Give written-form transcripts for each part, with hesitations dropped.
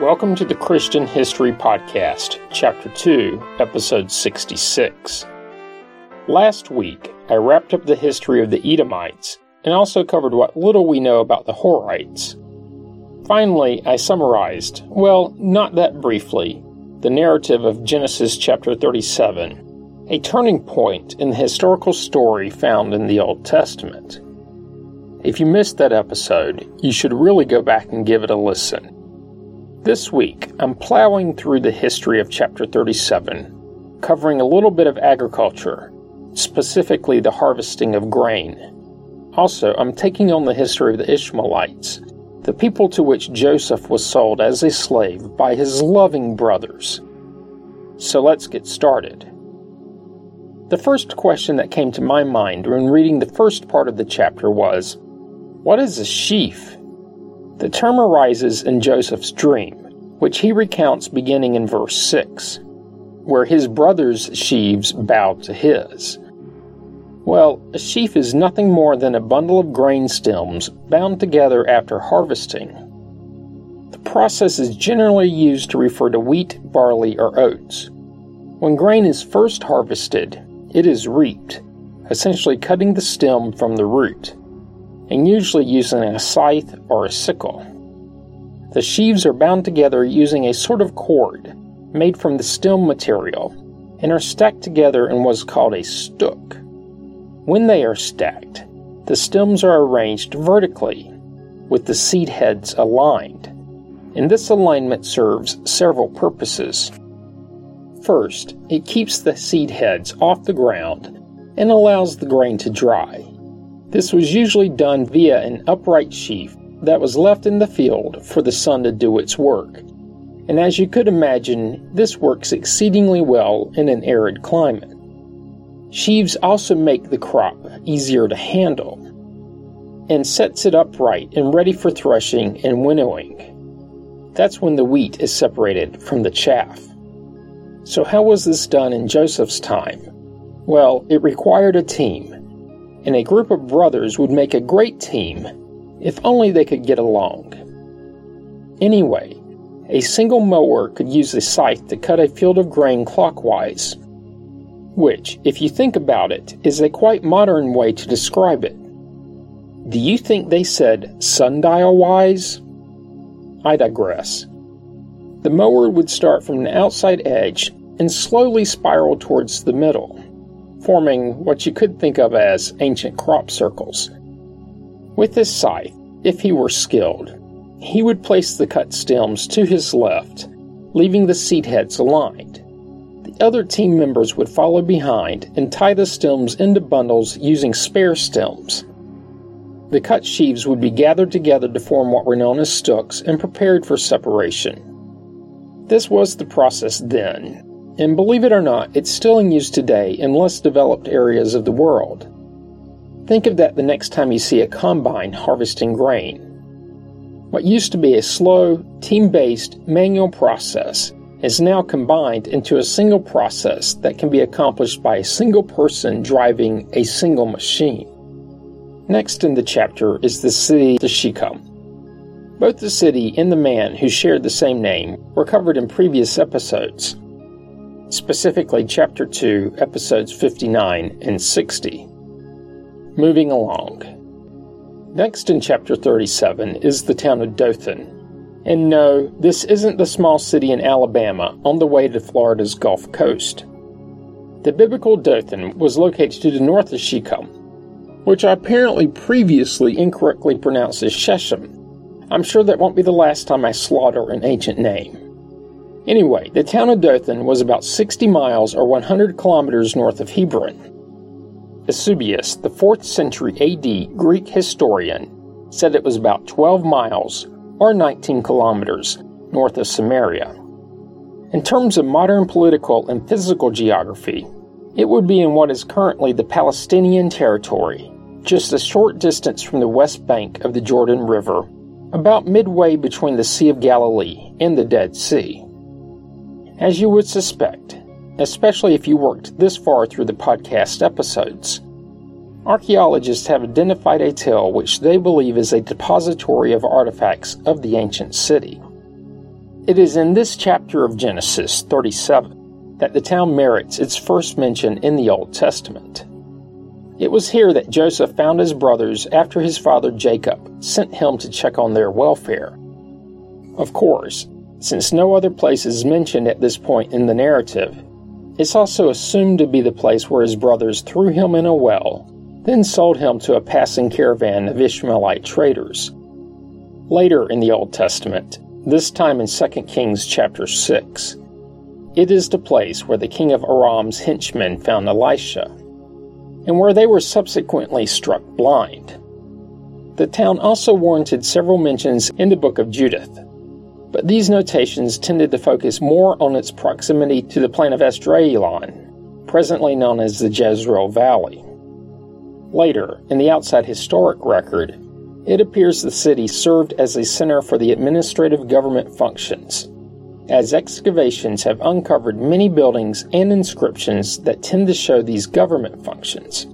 Welcome to the Christian History Podcast, Chapter 2, Episode 66. Last week, I wrapped up the history of the Edomites and also covered what little we know about the Horites. Finally, I summarized, well, not that briefly, the narrative of Genesis chapter 37, a turning point in the historical story found in the Old Testament. If you missed that episode, you should really go back and give it a listen. This week, I'm plowing through the history of Chapter 37, covering a little bit of agriculture, specifically the harvesting of grain. Also, I'm taking on the history of the Ishmaelites, the people to which Joseph was sold as a slave by his loving brothers. So let's get started. The first question that came to my mind when reading the first part of the chapter was, what is a sheaf? The term arises in Joseph's dream, which he recounts beginning in verse 6, where his brothers' sheaves bowed to his. Well, a sheaf is nothing more than a bundle of grain stems bound together after harvesting. The process is generally used to refer to wheat, barley, or oats. When grain is first harvested, it is reaped, essentially cutting the stem from the root, and usually using a scythe or a sickle. The sheaves are bound together using a sort of cord made from the stem material and are stacked together in what is called a stook. When they are stacked, the stems are arranged vertically with the seed heads aligned, and this alignment serves several purposes. First, it keeps the seed heads off the ground and allows the grain to dry. This was usually done via an upright sheaf that was left in the field for the sun to do its work, and as you could imagine, this works exceedingly well in an arid climate. Sheaves also make the crop easier to handle, and sets it upright and ready for threshing and winnowing. That's when the wheat is separated from the chaff. So how was this done in Joseph's time? Well, it required a team, and a group of brothers would make a great team if only they could get along. Anyway, a single mower could use a scythe to cut a field of grain clockwise, which, if you think about it, is a quite modern way to describe it. Do you think they said sundial-wise? I digress. The mower would start from the outside edge and slowly spiral towards the middle, forming what you could think of as ancient crop circles. With his scythe, if he were skilled, he would place the cut stems to his left, leaving the seed heads aligned. The other team members would follow behind and tie the stems into bundles using spare stems. The cut sheaves would be gathered together to form what were known as stooks and prepared for separation. This was the process then. And believe it or not, it's still in use today in less developed areas of the world. Think of that the next time you see a combine harvesting grain. What used to be a slow, team-based, manual process is now combined into a single process that can be accomplished by a single person driving a single machine. Next in the chapter is the city of Shechem. Both the city and the man who shared the same name were covered in previous episodes, specifically Chapter 2, Episodes 59 and 60. Moving along. Next in Chapter 37 is the town of Dothan. And no, this isn't the small city in Alabama on the way to Florida's Gulf Coast. The biblical Dothan was located to the north of Shechem, which I apparently previously incorrectly pronounced as Shechem. I'm sure that won't be the last time I slaughter an ancient name. Anyway, the town of Dothan was about 60 miles or 100 kilometers north of Hebron. Eusebius, the 4th century AD Greek historian, said it was about 12 miles or 19 kilometers north of Samaria. In terms of modern political and physical geography, it would be in what is currently the Palestinian territory, just a short distance from the West Bank of the Jordan River, about midway between the Sea of Galilee and the Dead Sea. As you would suspect, especially if you worked this far through the podcast episodes, archaeologists have identified a tell which they believe is a depository of artifacts of the ancient city. It is in this chapter of Genesis 37 that the town merits its first mention in the Old Testament. It was here that Joseph found his brothers after his father Jacob sent him to check on their welfare. Of course, since no other place is mentioned at this point in the narrative, it's also assumed to be the place where his brothers threw him in a well, then sold him to a passing caravan of Ishmaelite traders. Later in the Old Testament, this time in 2 Kings chapter 6, it is the place where the king of Aram's henchmen found Elisha, and where they were subsequently struck blind. The town also warranted several mentions in the book of Judith, but these notations tended to focus more on its proximity to the plain of Esdraelon, presently known as the Jezreel Valley. Later, in the outside historic record, it appears the city served as a center for the administrative government functions, as excavations have uncovered many buildings and inscriptions that tend to show these government functions.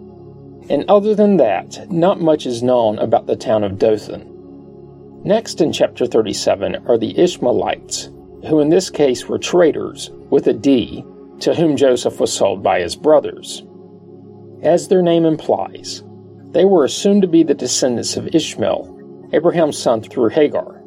And other than that, not much is known about the town of Dothan. Next in chapter 37 are the Ishmaelites, who in this case were traders, with a D, to whom Joseph was sold by his brothers. As their name implies, they were assumed to be the descendants of Ishmael, Abraham's son through Hagar.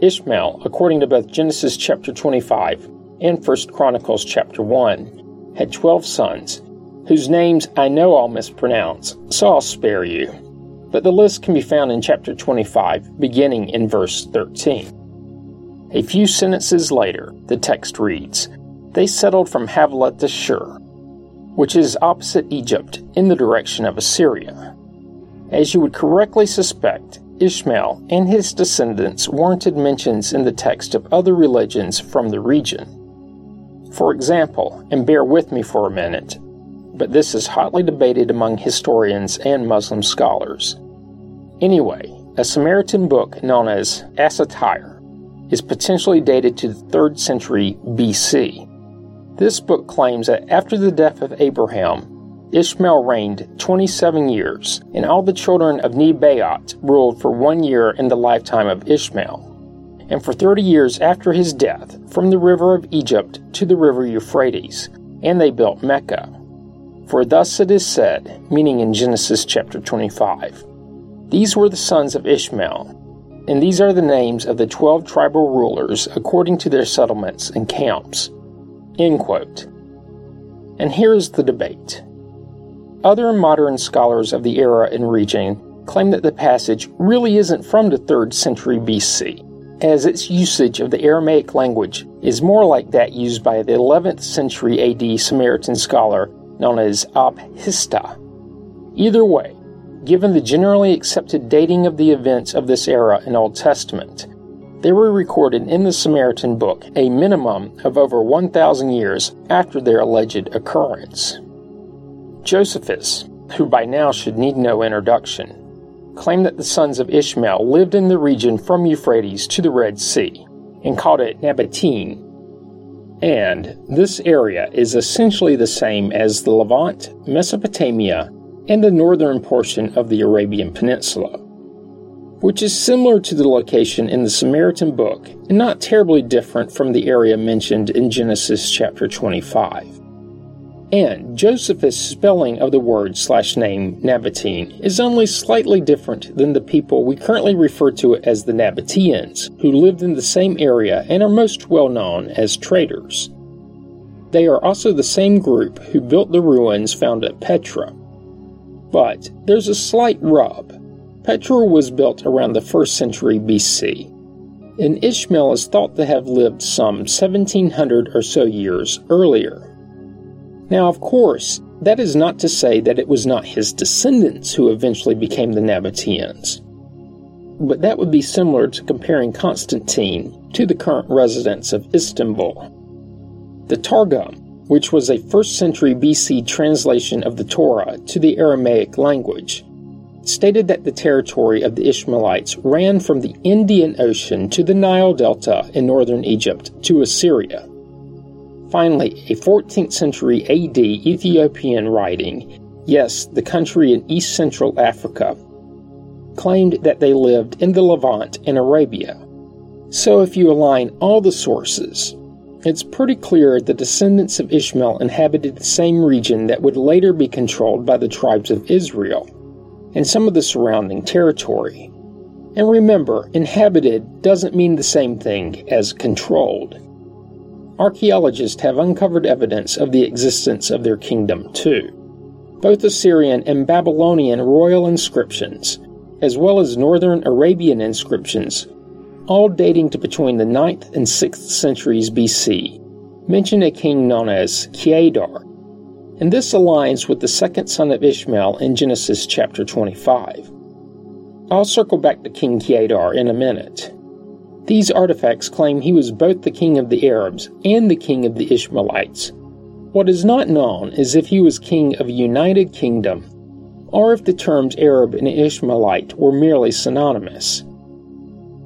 Ishmael, according to both Genesis chapter 25 and 1 Chronicles chapter 1, had 12 sons, whose names I know I'll mispronounce, so I'll spare you, but the list can be found in chapter 25, beginning in verse 13. A few sentences later, the text reads, "They settled from Havilah to Shur, which is opposite Egypt, in the direction of Assyria." As you would correctly suspect, Ishmael and his descendants warranted mentions in the text of other religions from the region. For example, and bear with me for a minute, but this is hotly debated among historians and Muslim scholars. Anyway, a Samaritan book known as Asatire is potentially dated to the 3rd century BC. This book claims that after the death of Abraham, Ishmael reigned 27 years, and all the children of Nebaioth ruled for 1 year in the lifetime of Ishmael, and for 30 years after his death, from the river of Egypt to the river Euphrates, and they built Mecca. For thus it is said, meaning in Genesis chapter 25, "These were the sons of Ishmael, and these are the names of the 12 tribal rulers according to their settlements and camps." End quote. And here is the debate. Other modern scholars of the era and region claim that the passage really isn't from the 3rd century BC, as its usage of the Aramaic language is more like that used by the 11th century AD Samaritan scholar known as Abhista. Either way, given the generally accepted dating of the events of this era in Old Testament, they were recorded in the Samaritan book a minimum of over 1,000 years after their alleged occurrence. Josephus, who by now should need no introduction, claimed that the sons of Ishmael lived in the region from Euphrates to the Red Sea, and called it Nabataean. And this area is essentially the same as the Levant, Mesopotamia, and the northern portion of the Arabian Peninsula, which is similar to the location in the Samaritan book and not terribly different from the area mentioned in Genesis chapter 25. And Josephus' spelling of the word / name Nabataean is only slightly different than the people we currently refer to as the Nabataeans, who lived in the same area and are most well known as traders. They are also the same group who built the ruins found at Petra. But there's a slight rub. Petra was built around the 1st century BC, and Ishmael is thought to have lived some 1700 or so years earlier. Now, of course, that is not to say that it was not his descendants who eventually became the Nabataeans, but that would be similar to comparing Constantine to the current residents of Istanbul. The Targum, which was a 1st century BC translation of the Torah to the Aramaic language, stated that the territory of the Ishmaelites ran from the Indian Ocean to the Nile Delta in northern Egypt to Assyria. Finally, a 14th century AD Ethiopian writing, yes, the country in East Central Africa, claimed that they lived in the Levant in Arabia, So if you align all the sources, it's pretty clear the descendants of Ishmael inhabited the same region that would later be controlled by the tribes of Israel and some of the surrounding territory. And remember, inhabited doesn't mean the same thing as controlled. Archaeologists have uncovered evidence of the existence of their kingdom too. Both Assyrian and Babylonian royal inscriptions, as well as northern Arabian inscriptions, all dating to between the 9th and 6th centuries BC, mention a king known as Kedar, and this aligns with the second son of Ishmael in Genesis chapter 25. I'll circle back to King Kedar in a minute. These artifacts claim he was both the king of the Arabs and the king of the Ishmaelites. What is not known is if he was king of a united kingdom, or if the terms Arab and Ishmaelite were merely synonymous.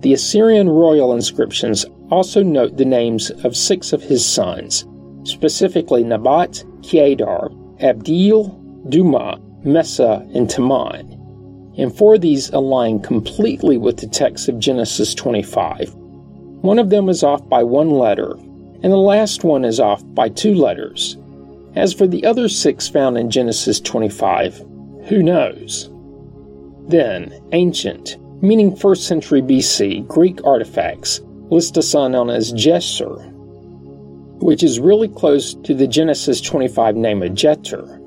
The Assyrian royal inscriptions also note the names of 6 of his sons, specifically Nabat, Kedar, Abdil, Duma, Mesa, and Taman, and 4 of these align completely with the text of Genesis 25. One of them is off by 1 letter, and the last one is off by 2 letters. As for the other 6 found in Genesis 25, who knows? Then, ancient, meaning 1st century BC, Greek artifacts list a son known as Jeser, which is really close to the Genesis 25 name of Jeter.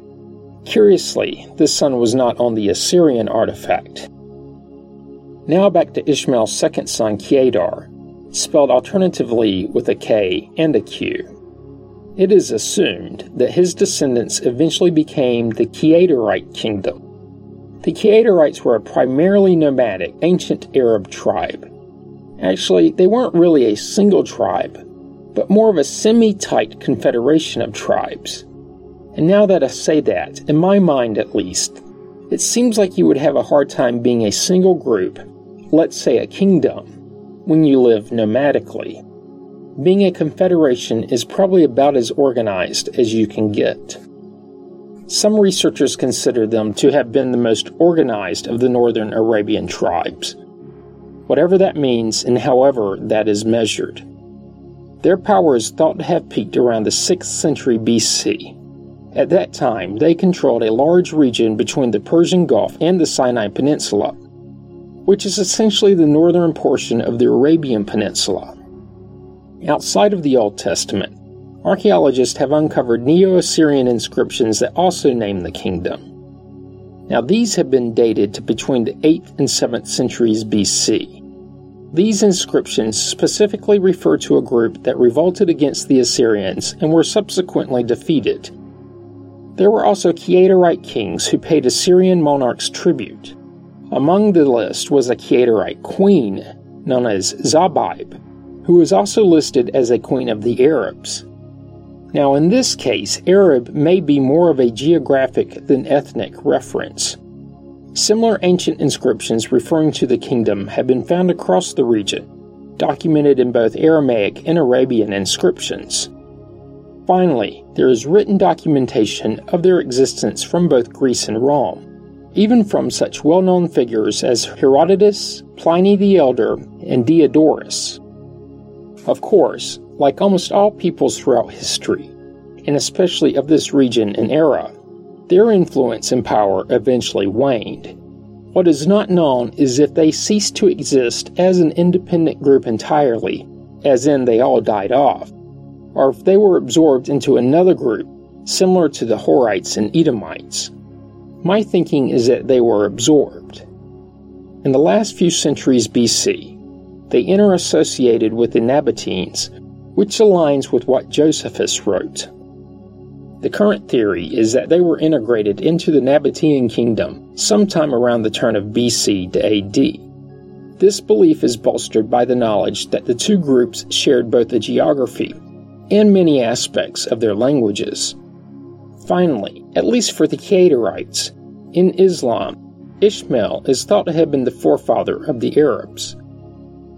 Curiously, this son was not on the Assyrian artifact. Now back to Ishmael's second son Kedar, spelled alternatively with a K and a Q. It is assumed that his descendants eventually became the Chaiterite kingdom. The Chaiterites were a primarily nomadic, ancient Arab tribe. Actually, they weren't really a single tribe, but more of a semi-tight confederation of tribes. And now that I say that, in my mind at least, it seems like you would have a hard time being a single group, let's say a kingdom, when you live nomadically. Being a confederation is probably about as organized as you can get. Some researchers consider them to have been the most organized of the northern Arabian tribes, whatever that means and however that is measured. Their power is thought to have peaked around the 6th century BC. At that time, they controlled a large region between the Persian Gulf and the Sinai Peninsula, which is essentially the northern portion of the Arabian Peninsula. Outside of the Old Testament, archaeologists have uncovered Neo-Assyrian inscriptions that also name the kingdom. Now these have been dated to between the 8th and 7th centuries BC. These inscriptions specifically refer to a group that revolted against the Assyrians and were subsequently defeated. There were also Chaiterite kings who paid Assyrian monarchs tribute. Among the list was a Chaiterite queen known as Zabib, who was also listed as a queen of the Arabs. Now in this case, Arab may be more of a geographic than ethnic reference. Similar ancient inscriptions referring to the kingdom have been found across the region, documented in both Aramaic and Arabian inscriptions. Finally, there is written documentation of their existence from both Greece and Rome, even from such well-known figures as Herodotus, Pliny the Elder, and Diodorus. Of course, like almost all peoples throughout history, and especially of this region and era, their influence and power eventually waned. What is not known is if they ceased to exist as an independent group entirely, as in they all died off, or if they were absorbed into another group similar to the Horites and Edomites. My thinking is that they were absorbed. In the last few centuries BC, they interassociated with the Nabataeans, which aligns with what Josephus wrote. The current theory is that they were integrated into the Nabataean kingdom sometime around the turn of BC to AD. This belief is bolstered by the knowledge that the two groups shared both a geography and many aspects of their languages. Finally, at least for the Chaitarites, in Islam, Ishmael is thought to have been the forefather of the Arabs.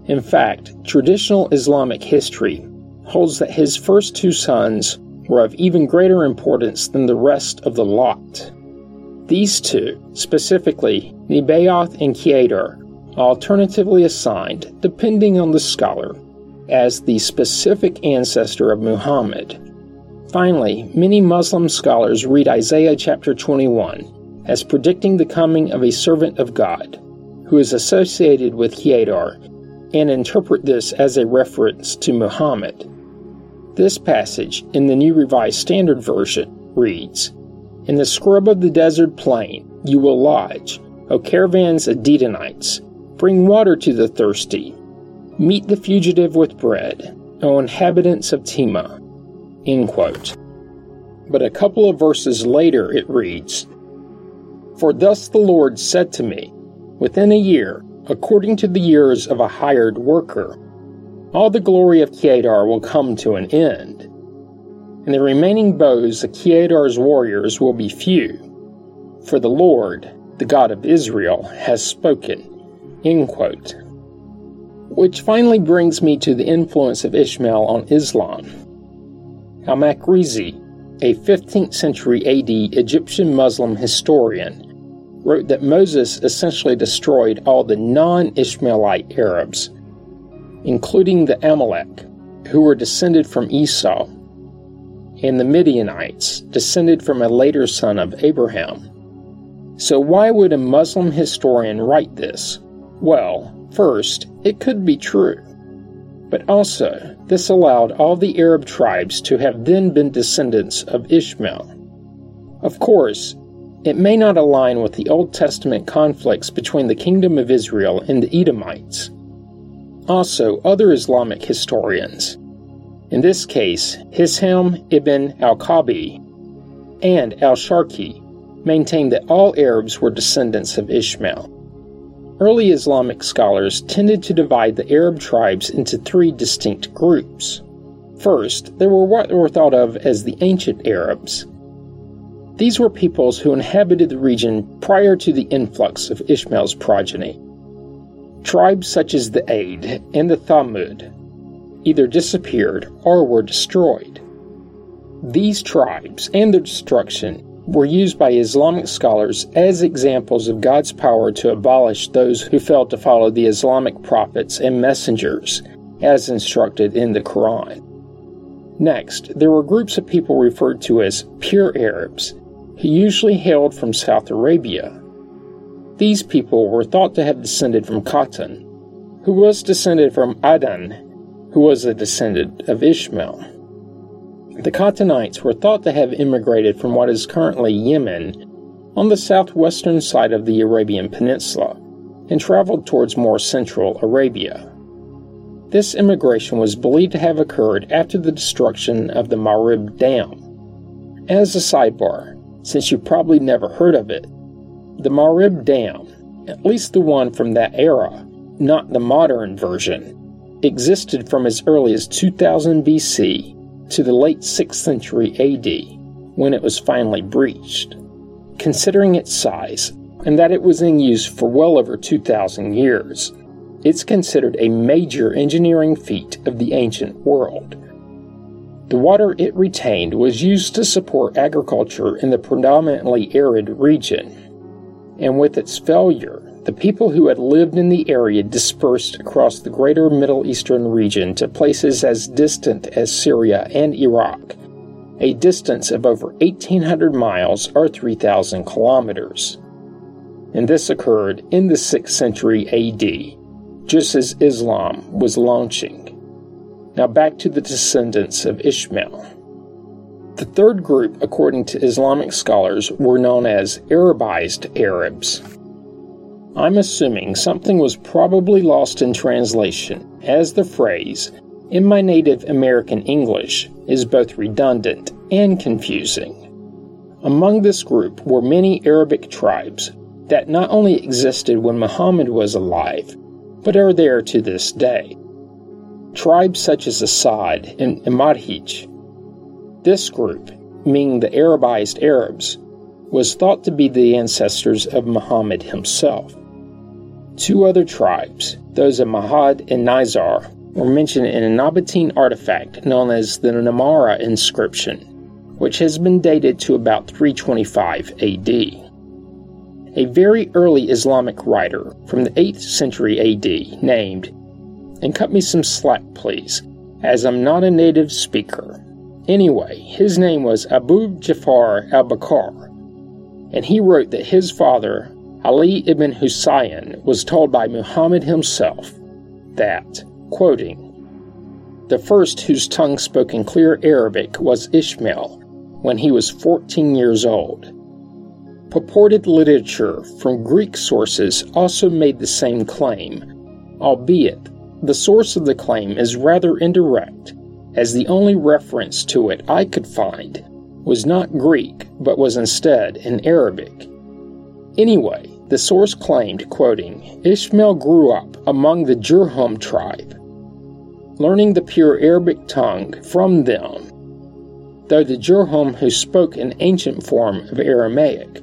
In fact, traditional Islamic history holds that his first 2 sons were of even greater importance than the rest of the lot. These two, specifically Nebaioth and Kedar, alternatively assigned, depending on the scholar, as the specific ancestor of Muhammad. Finally, many Muslim scholars read Isaiah chapter 21 as predicting the coming of a servant of God, who is associated with Kedar, and interpret this as a reference to Muhammad. This passage in the New Revised Standard Version reads, "In the scrub of the desert plain you will lodge, O caravans of Dedanites, bring water to the thirsty, meet the fugitive with bread, O inhabitants of Tema." End quote. But a couple of verses later it reads, "For thus the Lord said to me, within a year, according to the years of a hired worker, all the glory of Kedar will come to an end, and the remaining bows of Kedar's warriors will be few, for the Lord, the God of Israel, has spoken." End quote. Which finally brings me to the influence of Ishmael on Islam. Al-Makrizi, a 15th century AD Egyptian Muslim historian, wrote that Moses essentially destroyed all the non-Ishmaelite Arabs, including the Amalek, who were descended from Esau, and the Midianites, descended from a later son of Abraham. So why would a Muslim historian write this? Well, first, it could be true. But also, this allowed all the Arab tribes to have then been descendants of Ishmael. Of course, it may not align with the Old Testament conflicts between the Kingdom of Israel and the Edomites. Also, other Islamic historians, in this case Hisham ibn al-Kabi and al-Sharki, maintained that all Arabs were descendants of Ishmael. Early Islamic scholars tended to divide the Arab tribes into three distinct groups. First, there were what were thought of as the ancient Arabs. These were peoples who inhabited the region prior to the influx of Ishmael's progeny. Tribes such as the Aid and the Thamud either disappeared or were destroyed. These tribes and their destruction were used by Islamic scholars as examples of God's power to abolish those who failed to follow the Islamic prophets and messengers, as instructed in the Quran. Next, there were groups of people referred to as pure Arabs, who usually hailed from South Arabia. These people were thought to have descended from Khatan, who was descended from Adan, who was a descendant of Ishmael. The Khatanites were thought to have immigrated from what is currently Yemen on the southwestern side of the Arabian Peninsula and traveled towards more central Arabia. This immigration was believed to have occurred after the destruction of the Marib Dam. As a sidebar, since you probably never heard of it, the Marib Dam, at least the one from that era, not the modern version, existed from as early as 2000 BC to the late 6th century AD, when it was finally breached. Considering its size, and that it was in use for well over 2,000 years, it's considered a major engineering feat of the ancient world. The water it retained was used to support agriculture in the predominantly arid region, and with its failure, the people who had lived in the area dispersed across the greater Middle Eastern region to places as distant as Syria and Iraq, a distance of over 1,800 miles or 3,000 kilometers. And this occurred in the 6th century AD, just as Islam was launching. Now back to the descendants of Ishmael. The third group, according to Islamic scholars, were known as Arabized Arabs. I'm assuming something was probably lost in translation, as the phrase, in my native American English, is both redundant and confusing. Among this group were many Arabic tribes that not only existed when Muhammad was alive, but are there to this day. Tribes such as Asad and Imadhij. This group, meaning the Arabized Arabs, was thought to be the ancestors of Muhammad himself. Two other tribes, those of Mahad and Nizar, were mentioned in a Nabataean artifact known as the Namara inscription, which has been dated to about 325 AD. a very early Islamic writer from the 8th century AD named, and cut me some slack please, as I'm not a native speaker. Anyway, his name was Abu Ja'far al-Bakr, and he wrote that his father, Ali ibn Husayn, was told by Muhammad himself that, quoting, "The first whose tongue spoke in clear Arabic was Ishmael, when he was 14 years old." Purported literature from Greek sources also made the same claim, albeit the source of the claim is rather indirect, as the only reference to it I could find was not Greek, but was instead in Arabic. Anyway, the source claimed, quoting, "Ishmael grew up among the Jurhum tribe, learning the pure Arabic tongue from them, though the Jurhum who spoke an ancient form of Aramaic.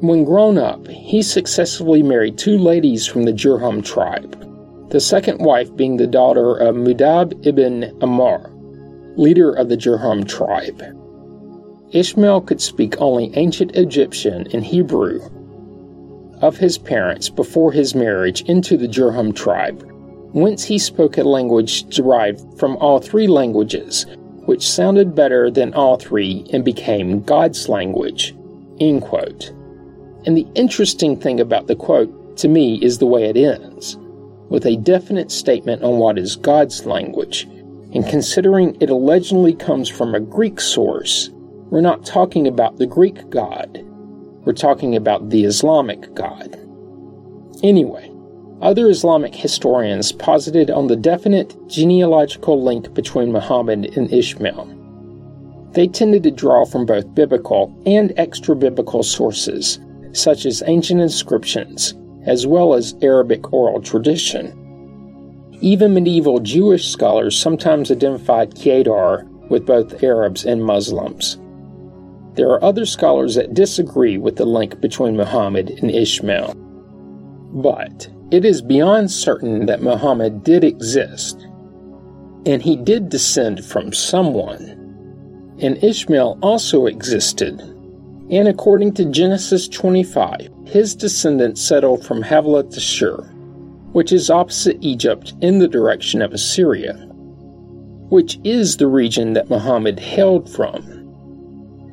When grown up, he successfully married two ladies from the Jurhum tribe, the second wife being the daughter of Mudab ibn Ammar, leader of the Jurhum tribe. Ishmael could speak only ancient Egyptian and Hebrew of his parents before his marriage into the Jurhum tribe, whence he spoke a language derived from all three languages, which sounded better than all three and became God's language." End quote. And the interesting thing about the quote, to me, is the way it ends, with a definite statement on what is God's language, and considering it allegedly comes from a Greek source, we're not talking about the Greek God, we're talking about the Islamic God. Anyway, other Islamic historians posited on the definite genealogical link between Muhammad and Ishmael. They tended to draw from both biblical and extra-biblical sources, such as ancient inscriptions, as well as Arabic oral tradition. Even medieval Jewish scholars sometimes identified Kedar with both Arabs and Muslims. There are other scholars that disagree with the link between Muhammad and Ishmael. But it is beyond certain that Muhammad did exist, and he did descend from someone. And Ishmael also existed, and according to Genesis 25, his descendants settled from Havilah to Shur, which is opposite Egypt in the direction of Assyria, which is the region that Muhammad hailed from.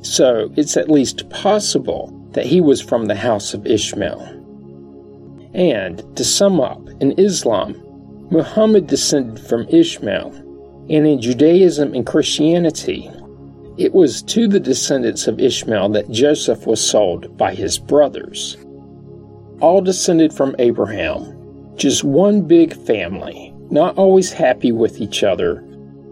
So it's at least possible that he was from the house of Ishmael. And, to sum up, in Islam, Muhammad descended from Ishmael, and in Judaism and Christianity, it was to the descendants of Ishmael that Joseph was sold by his brothers. All descended from Abraham, just one big family, not always happy with each other,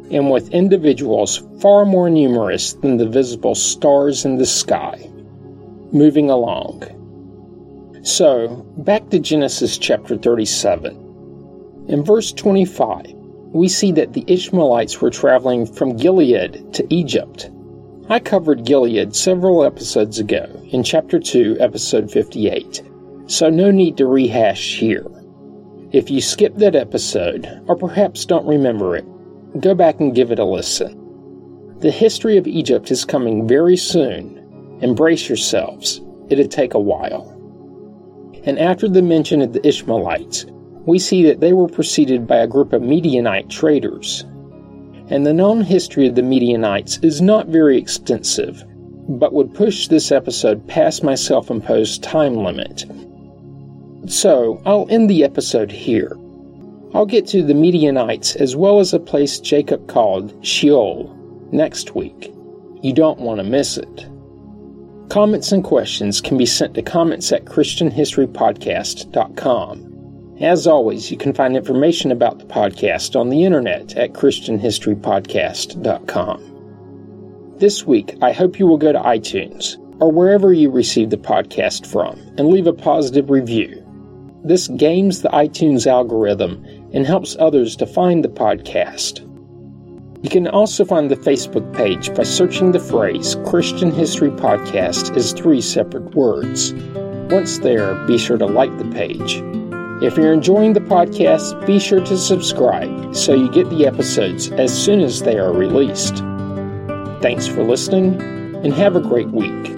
and with individuals far more numerous than the visible stars in the sky. Moving along. So, back to Genesis chapter 37. In verse 25, we see that the Ishmaelites were traveling from Gilead to Egypt. I covered Gilead several episodes ago, in chapter 2, episode 58, so no need to rehash here. If you skip that episode, or perhaps don't remember it, go back and give it a listen. The history of Egypt is coming very soon, and brace yourselves, it'll take a while. And after the mention of the Ishmaelites, we see that they were preceded by a group of Midianite traders. And the known history of the Midianites is not very extensive, but would push this episode past my self-imposed time limit. So, I'll end the episode here. I'll get to the Midianites as well as a place Jacob called Sheol next week. You don't want to miss it. Comments and questions can be sent to comments@christianhistorypodcast.com. As always, you can find information about the podcast on the internet at christianhistorypodcast.com. This week, I hope you will go to iTunes, or wherever you receive the podcast from, and leave a positive review. This games the iTunes algorithm and helps others to find the podcast. You can also find the Facebook page by searching the phrase Christian History Podcast as three separate words. Once there, be sure to like the page. If you're enjoying the podcast, be sure to subscribe so you get the episodes as soon as they are released. Thanks for listening, and have a great week.